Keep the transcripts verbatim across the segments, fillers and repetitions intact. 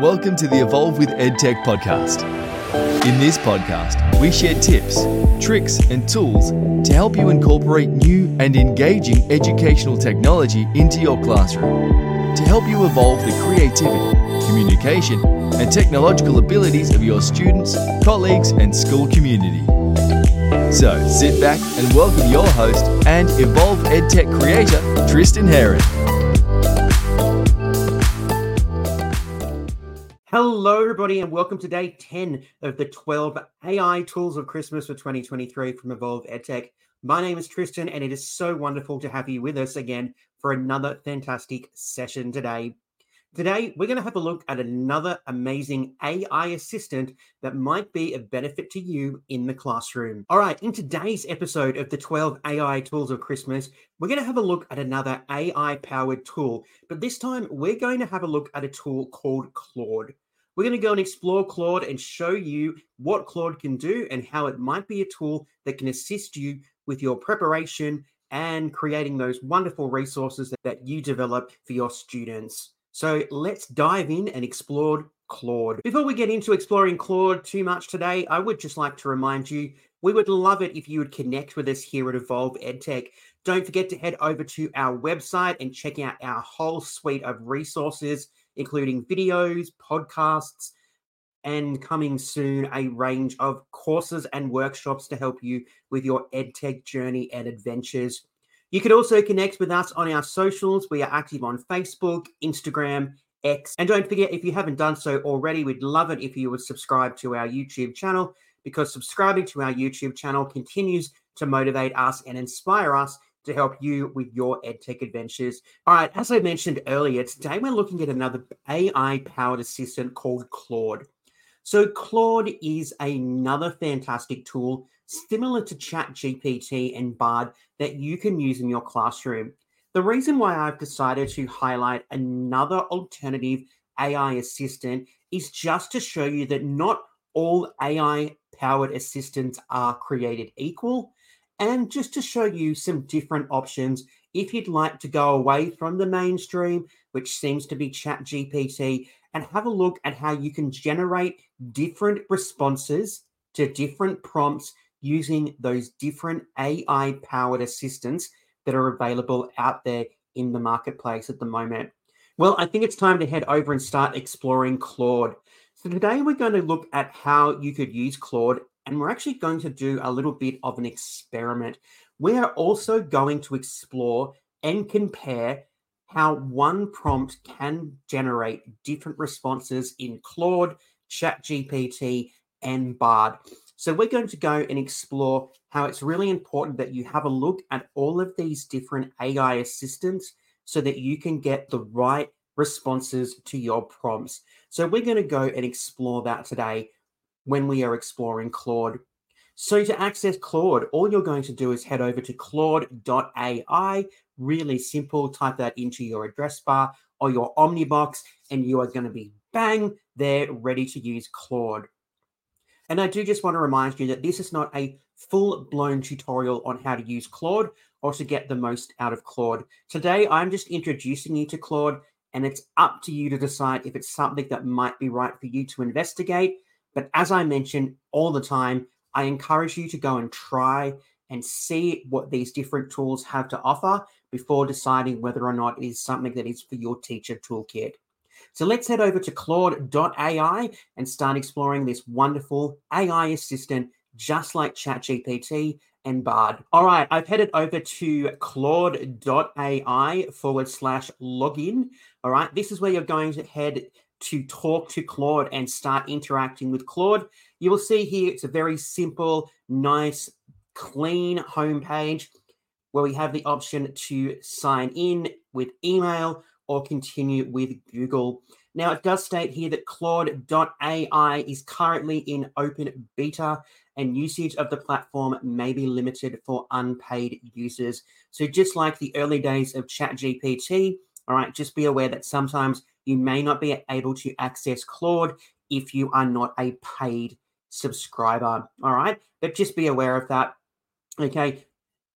Welcome to the Evolve with EdTech podcast. In this podcast, we share tips, tricks, and tools to help you incorporate new and engaging educational technology into your classroom to help you evolve the creativity, communication, and technological abilities of your students, colleagues, and school community. So sit back and welcome your host and Evolve EdTech creator, Tristan Heron. Hello, everybody, and welcome to day ten of the twelve A I Tools of Christmas for twenty twenty-three from Evolve EdTech. My name is Tristan, and it is so wonderful to have you with us again for another fantastic session today. Today, we're going to have a look at another amazing A I assistant that might be of benefit to you in the classroom. All right, in today's episode of the twelve A I Tools of Christmas, we're going to have a look at another A I-powered tool, but this time we're going to have a look at a tool called Claude. We're going to go and explore Claude and show you what Claude can do and how it might be a tool that can assist you with your preparation and creating those wonderful resources that you develop for your students. So let's dive in and explore Claude. Before we get into exploring Claude too much today, I would just like to remind you, we would love it if you would connect with us here at Evolve EdTech. Don't forget to head over to our website and check out our whole suite of resources, including videos, podcasts, and coming soon, a range of courses and workshops to help you with your EdTech journey and adventures. You can also connect with us on our socials. We are active on Facebook, Instagram, X. And don't forget, if you haven't done so already, we'd love it if you would subscribe to our YouTube channel, because subscribing to our YouTube channel continues to motivate us and inspire us to help you with your EdTech adventures. All right, as I mentioned earlier, today we're looking at another A I-powered assistant called Claude. So Claude is another fantastic tool similar to ChatGPT and Bard that you can use in your classroom. The reason why I've decided to highlight another alternative A I assistant is just to show you that not all A I-powered assistants are created equal, and just to show you some different options if you'd like to go away from the mainstream, which seems to be ChatGPT, and have a look at how you can generate different responses to different prompts using those different A I-powered assistants that are available out there in the marketplace at the moment. Well, I think it's time to head over and start exploring Claude. So today we're going to look at how you could use Claude, and we're actually going to do a little bit of an experiment. We are also going to explore and compare how one prompt can generate different responses in Claude, ChatGPT, and Bard. So we're going to go and explore how it's really important that you have a look at all of these different A I assistants so that you can get the right responses to your prompts. So we're going to go and explore that today when we are exploring Claude. So to access Claude, all you're going to do is head over to claude dot a i, really simple, type that into your address bar or your Omnibox, and you are going to be, bang, there, ready to use Claude. And I do just want to remind you that this is not a full-blown tutorial on how to use Claude or to get the most out of Claude. Today, I'm just introducing you to Claude, and it's up to you to decide if it's something that might be right for you to investigate. But as I mentioned all the time, I encourage you to go and try and see what these different tools have to offer before deciding whether or not it is something that is for your teacher toolkit. So let's head over to claude dot a i and start exploring this wonderful A I assistant just like ChatGPT and Bard. All right, I've headed over to claude dot a i forward slash login. All right, this is where you're going to head to talk to Claude and start interacting with Claude. You will see here it's a very simple, nice, clean homepage where we have the option to sign in with email or continue with Google. Now, it does state here that claude dot a i is currently in open beta and usage of the platform may be limited for unpaid users. So just like the early days of ChatGPT, all right, just be aware that sometimes you may not be able to access Claude if you are not a paid subscriber, all right? But just be aware of that, okay?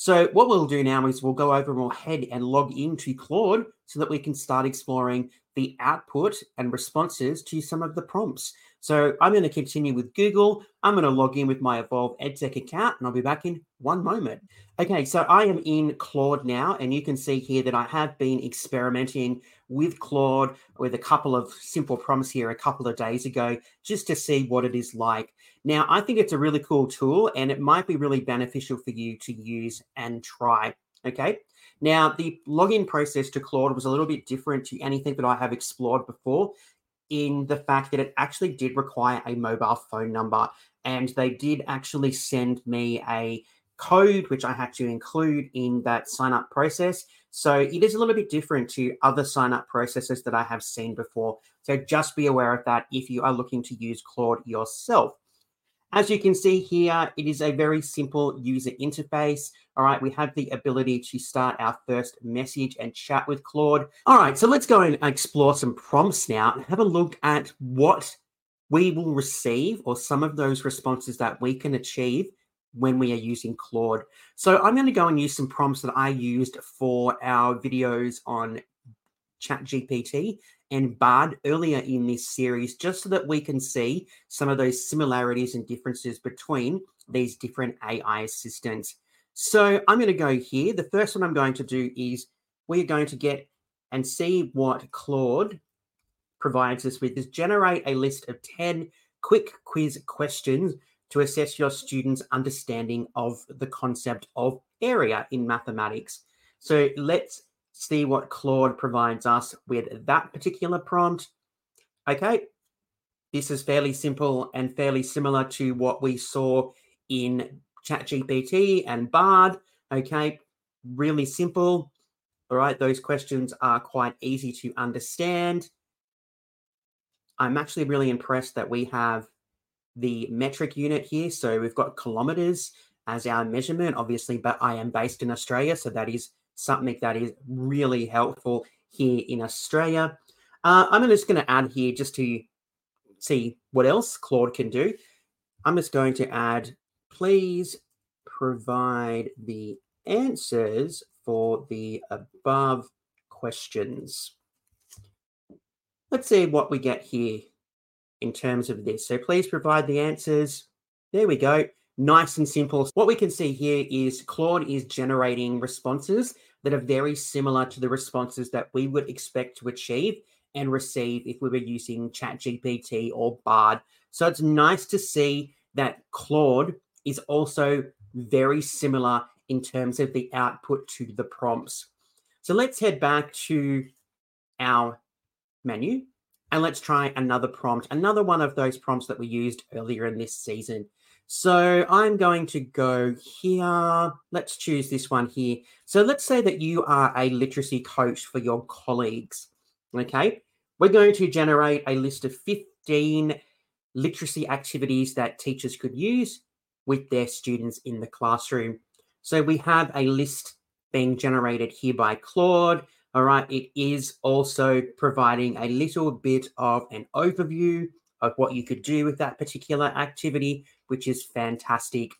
So what we'll do now is we'll go over and we'll head and log into Claude so that we can start exploring the output and responses to some of the prompts. So I'm going to continue with Google. I'm going to log in with my Evolve EdTech account, and I'll be back in one moment. Okay, so I am in Claude now, and you can see here that I have been experimenting with Claude with a couple of simple prompts here a couple of days ago, just to see what it is like. Now, I think it's a really cool tool, and it might be really beneficial for you to use and try, okay? Now, the login process to Claude was a little bit different to anything that I have explored before, in the fact that it actually did require a mobile phone number, and they did actually send me a code, which I had to include in that sign-up process. So it is a little bit different to other sign-up processes that I have seen before. So just be aware of that if you are looking to use Claude yourself. As you can see here, it is a very simple user interface. All right, we have the ability to start our first message and chat with Claude. All right, so let's go and explore some prompts now and have a look at what we will receive, or some of those responses that we can achieve when we are using Claude. So I'm going to go and use some prompts that I used for our videos on ChatGPT and Bard earlier in this series, just so that we can see some of those similarities and differences between these different A I assistants. So I'm going to go here. The first one I'm going to do is we're going to get and see what Claude provides us with is generate a list of ten quick quiz questions to assess your students' understanding of the concept of area in mathematics. So let's see what Claude provides us with that particular prompt. Okay, this is fairly simple and fairly similar to what we saw in ChatGPT and Bard. Okay, really simple. All right, those questions are quite easy to understand. I'm actually really impressed that we have the metric unit here. So we've got kilometers as our measurement, obviously, but I am based in Australia, so that is something that is really helpful here in Australia. Uh, I'm just going to add here just to see what else Claude can do. I'm just going to add, please provide the answers for the above questions. Let's see what we get here in terms of this. So please provide the answers. There we go. Nice and simple. What we can see here is Claude is generating responses that are very similar to the responses that we would expect to achieve and receive if we were using ChatGPT or Bard. So it's nice to see that Claude is also very similar in terms of the output to the prompts. So let's head back to our menu and let's try another prompt, another one of those prompts that we used earlier in this season. So I'm going to go here. Let's choose this one here. So let's say that you are a literacy coach for your colleagues, okay? We're going to generate a list of fifteen literacy activities that teachers could use with their students in the classroom. So we have a list being generated here by Claude. All right, it is also providing a little bit of an overview of what you could do with that particular activity, which is fantastic.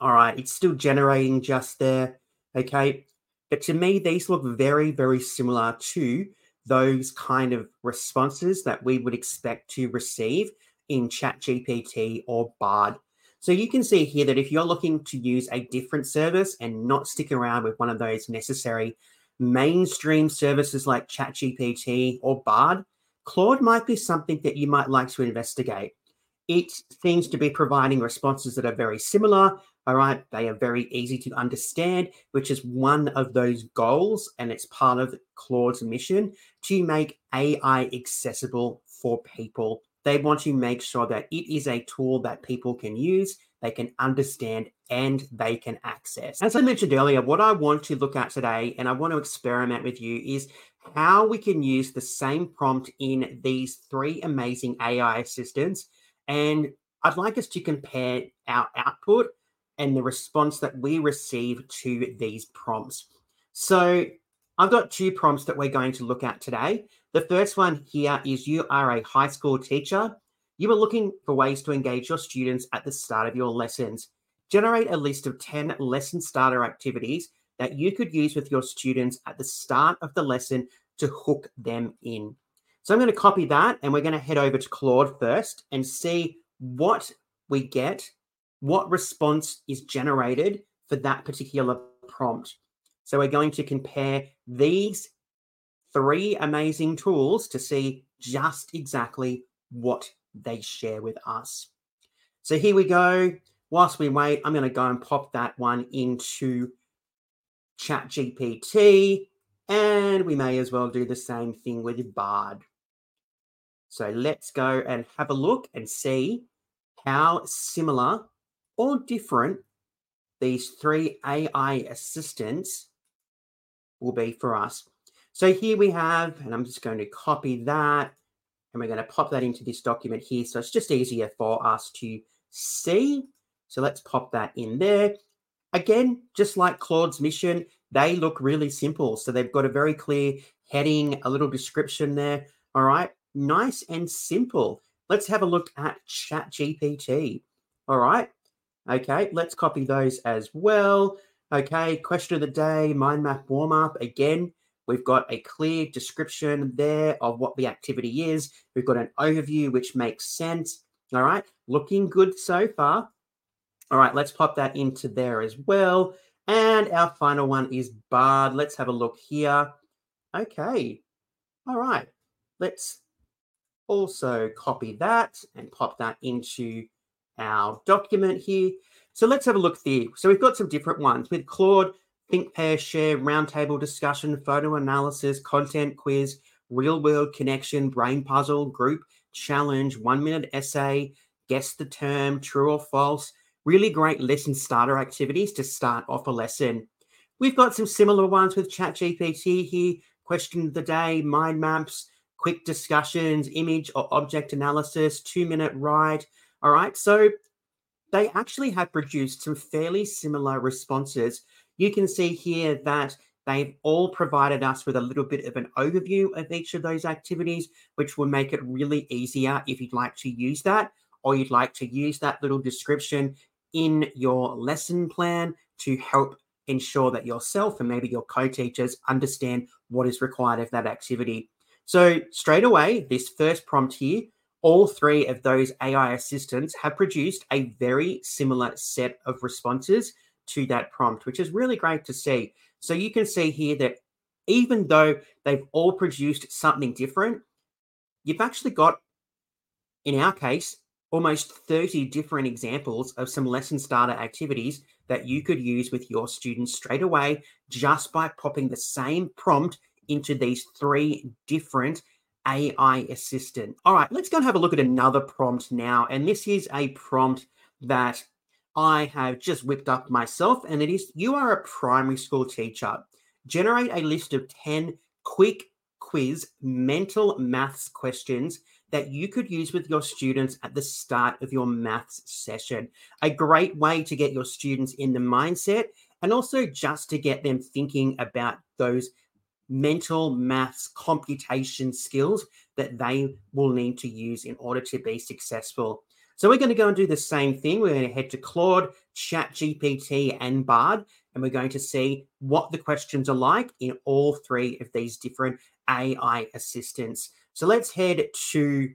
All right, it's still generating just there, okay? But to me, these look very, very similar to those kind of responses that we would expect to receive in ChatGPT or Bard. So you can see here that if you're looking to use a different service and not stick around with one of those necessary mainstream services like ChatGPT or Bard, Claude might be something that you might like to investigate. It seems to be providing responses that are very similar, all right? They are very easy to understand, which is one of those goals, and it's part of Claude's mission to make A I accessible for people. They want to make sure that it is a tool that people can use, they can understand, and they can access. As I mentioned earlier, what I want to look at today, and I want to experiment with you, is how we can use the same prompt in these three amazing A I assistants. And I'd like us to compare our output and the response that we receive to these prompts. So I've got two prompts that we're going to look at today. The first one here is you are a high school teacher. You are looking for ways to engage your students at the start of your lessons. Generate a list of ten lesson starter activities that you could use with your students at the start of the lesson to hook them in. So I'm going to copy that, and we're going to head over to Claude first and see what we get, what response is generated for that particular prompt. So we're going to compare these three amazing tools to see just exactly what they share with us. So here we go. Whilst we wait, I'm going to go and pop that one into ChatGPT, and we may as well do the same thing with Bard. So let's go and have a look and see how similar or different these three A I assistants will be for us. So here we have, and I'm just going to copy that, and we're going to pop that into this document here, so it's just easier for us to see. So let's pop that in there. Again, just like Claude's mission, they look really simple. So they've got a very clear heading, a little description there. All right, nice and simple. Let's have a look at ChatGPT. All right, okay, let's copy those as well. Okay, question of the day, mind map warm up. Again, we've got a clear description there of what the activity is. We've got an overview, which makes sense. All right, looking good so far. All right, let's pop that into there as well. And our final one is Bard. Let's have a look here. Okay, all right. Let's also copy that and pop that into our document here. So let's have a look there. So we've got some different ones with Claude. Think, pair, share, roundtable discussion, photo analysis, content quiz, real-world connection, brain puzzle, group challenge, one-minute essay, guess the term, true or false. Really great lesson starter activities to start off a lesson. We've got some similar ones with ChatGPT here, question of the day, mind maps, quick discussions, image or object analysis, two-minute ride. All right, so they actually have produced some fairly similar responses. You can see here that they've all provided us with a little bit of an overview of each of those activities, which will make it really easier if you'd like to use that, or you'd like to use that little description in your lesson plan to help ensure that yourself and maybe your co-teachers understand what is required of that activity. So straight away, this first prompt here, all three of those A I assistants have produced a very similar set of responses to that prompt, which is really great to see. So you can see here that even though they've all produced something different, you've actually got, in our case, almost thirty different examples of some lesson starter activities that you could use with your students straight away just by popping the same prompt into these three different A I assistants. All right, let's go and have a look at another prompt now. And this is a prompt that I have just whipped up myself, and it is, you are a primary school teacher. Generate a list of ten quick quiz mental maths questions that you could use with your students at the start of your maths session. A great way to get your students in the mindset, and also just to get them thinking about those mental maths computation skills that they will need to use in order to be successful. So we're going to go and do the same thing. We're going to head to Claude, ChatGPT, and Bard, and we're going to see what the questions are like in all three of these different A I assistants. So let's head to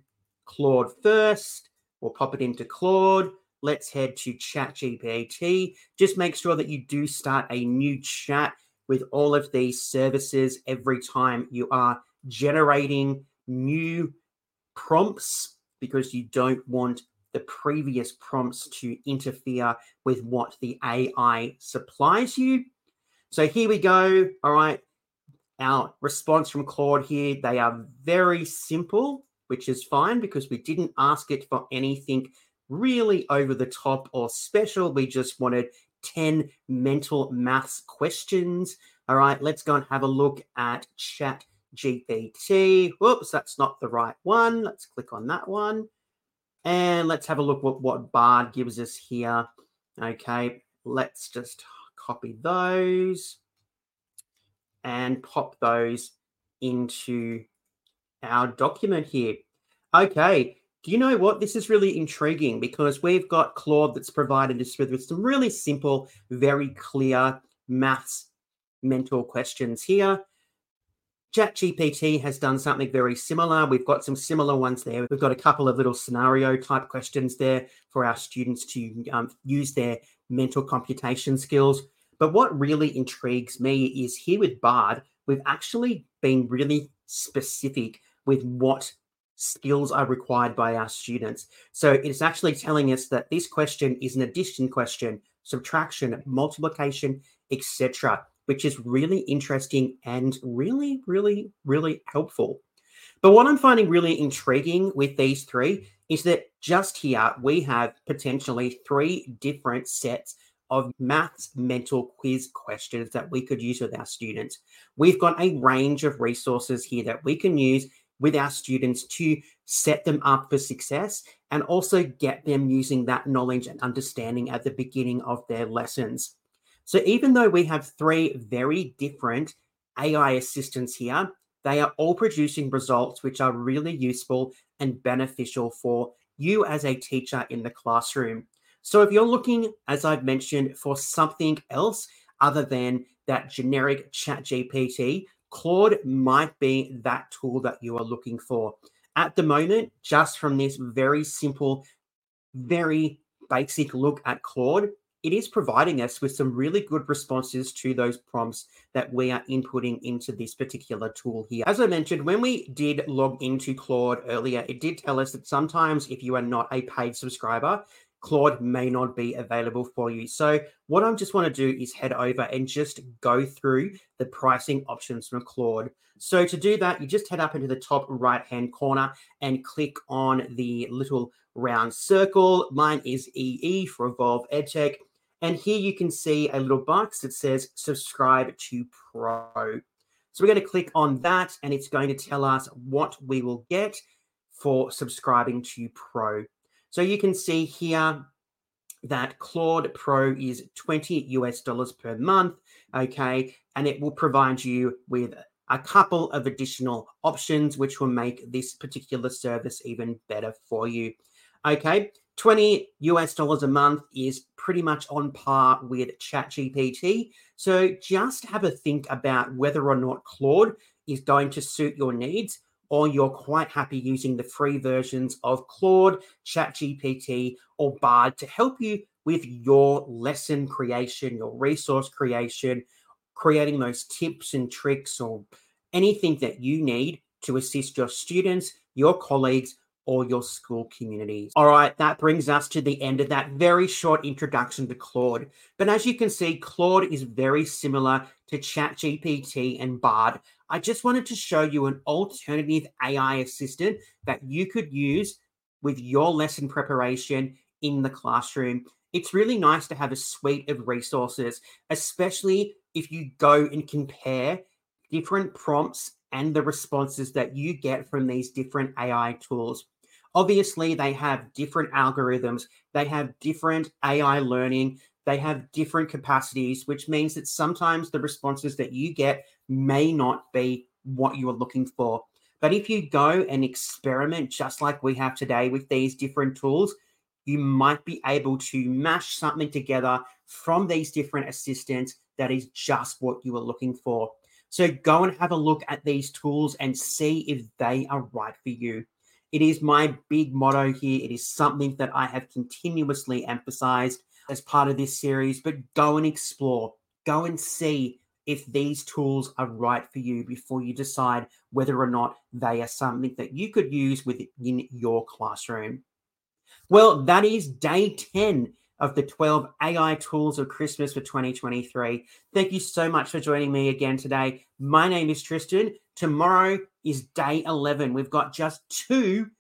Claude first. We'll pop it into Claude. Let's head to ChatGPT. Just make sure that you do start a new chat with all of these services every time you are generating new prompts, because you don't want the previous prompts to interfere with what the A I supplies you. So here we go. All right, our response from Claude here, they are very simple, which is fine because we didn't ask it for anything really over the top or special. We just wanted ten mental maths questions. All right, let's go and have a look at ChatGPT. Whoops, that's not the right one. Let's click on that one. And let's have a look what, what Bard gives us here. Okay, let's just copy those and pop those into our document here. Okay, you know what? This is really intriguing because we've got Claude that's provided us with some really simple, very clear maths mentor questions here. ChatGPT has done something very similar. We've got some similar ones there. We've got a couple of little scenario type questions there for our students to um, use their mental computation skills. But what really intrigues me is here with Bard, we've actually been really specific with what skills are required by our students. So it's actually telling us that this question is an addition question, subtraction, multiplication, et cetera, which is really interesting and really, really, really helpful. But what I'm finding really intriguing with these three is that just here we have potentially three different sets of maths mental quiz questions that we could use with our students. We've got a range of resources here that we can use with our students to set them up for success and also get them using that knowledge and understanding at the beginning of their lessons. So even though we have three very different A I assistants here, they are all producing results which are really useful and beneficial for you as a teacher in the classroom. So if you're looking, as I've mentioned, for something else other than that generic ChatGPT, Claude might be that tool that you are looking for. At the moment, just from this very simple, very basic look at Claude, it is providing us with some really good responses to those prompts that we are inputting into this particular tool here. As I mentioned, when we did log into Claude earlier, it did tell us that sometimes if you are not a paid subscriber, Claude may not be available for you. So what I just want to do is head over and just go through the pricing options from Claude. So to do that, you just head up into the top right-hand corner and click on the little round circle. Mine is E E for Evolve EdTech. And here you can see a little box that says subscribe to Pro. So we're going to click on that and it's going to tell us what we will get for subscribing to Pro. So you can see here that Claude Pro is twenty U S dollars per month, okay? And it will provide you with a couple of additional options which will make this particular service even better for you, okay? twenty U S dollars a month is pretty much on par with ChatGPT. So just have a think about whether or not Claude is going to suit your needs, or you're quite happy using the free versions of Claude, ChatGPT, or Bard to help you with your lesson creation, your resource creation, creating those tips and tricks or anything that you need to assist your students, your colleagues, or your school communities. All right, that brings us to the end of that very short introduction to Claude. But as you can see, Claude is very similar to ChatGPT and Bard. I just wanted to show you an alternative A I assistant that you could use with your lesson preparation in the classroom. It's really nice to have a suite of resources, especially if you go and compare different prompts and the responses that you get from these different A I tools. Obviously, they have different algorithms. They have different A I learning. They have different capacities, which means that sometimes the responses that you get may not be what you are looking for. But if you go and experiment just like we have today with these different tools, you might be able to mash something together from these different assistants that is just what you are looking for. So go and have a look at these tools and see if they are right for you. It is my big motto here. It is something that I have continuously emphasized as part of this series, but go and explore. Go and see if these tools are right for you before you decide whether or not they are something that you could use within your classroom. Well, that is day ten of the twelve A I Tools of Christmas for twenty twenty-three. Thank you so much for joining me again today. My name is Tristan. Tomorrow is day eleven. We've got just two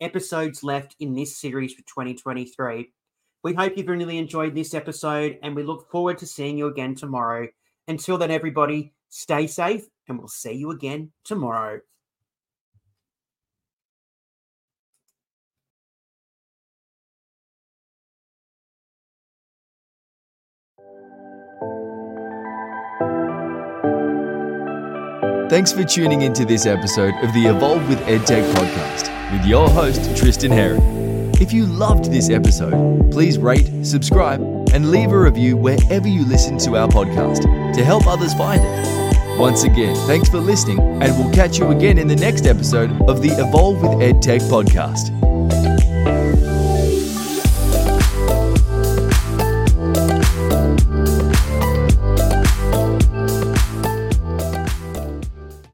episodes left in this series for twenty twenty-three. We hope you've really enjoyed this episode and we look forward to seeing you again tomorrow. Until then, everybody, stay safe and we'll see you again tomorrow. Thanks for tuning into this episode of the Evolve with EdTech podcast. with your host, Tristan Heron. If you loved this episode, please rate, subscribe, and leave a review wherever you listen to our podcast to help others find it. Once again, thanks for listening, and we'll catch you again in the next episode of the Evolve with EdTech podcast.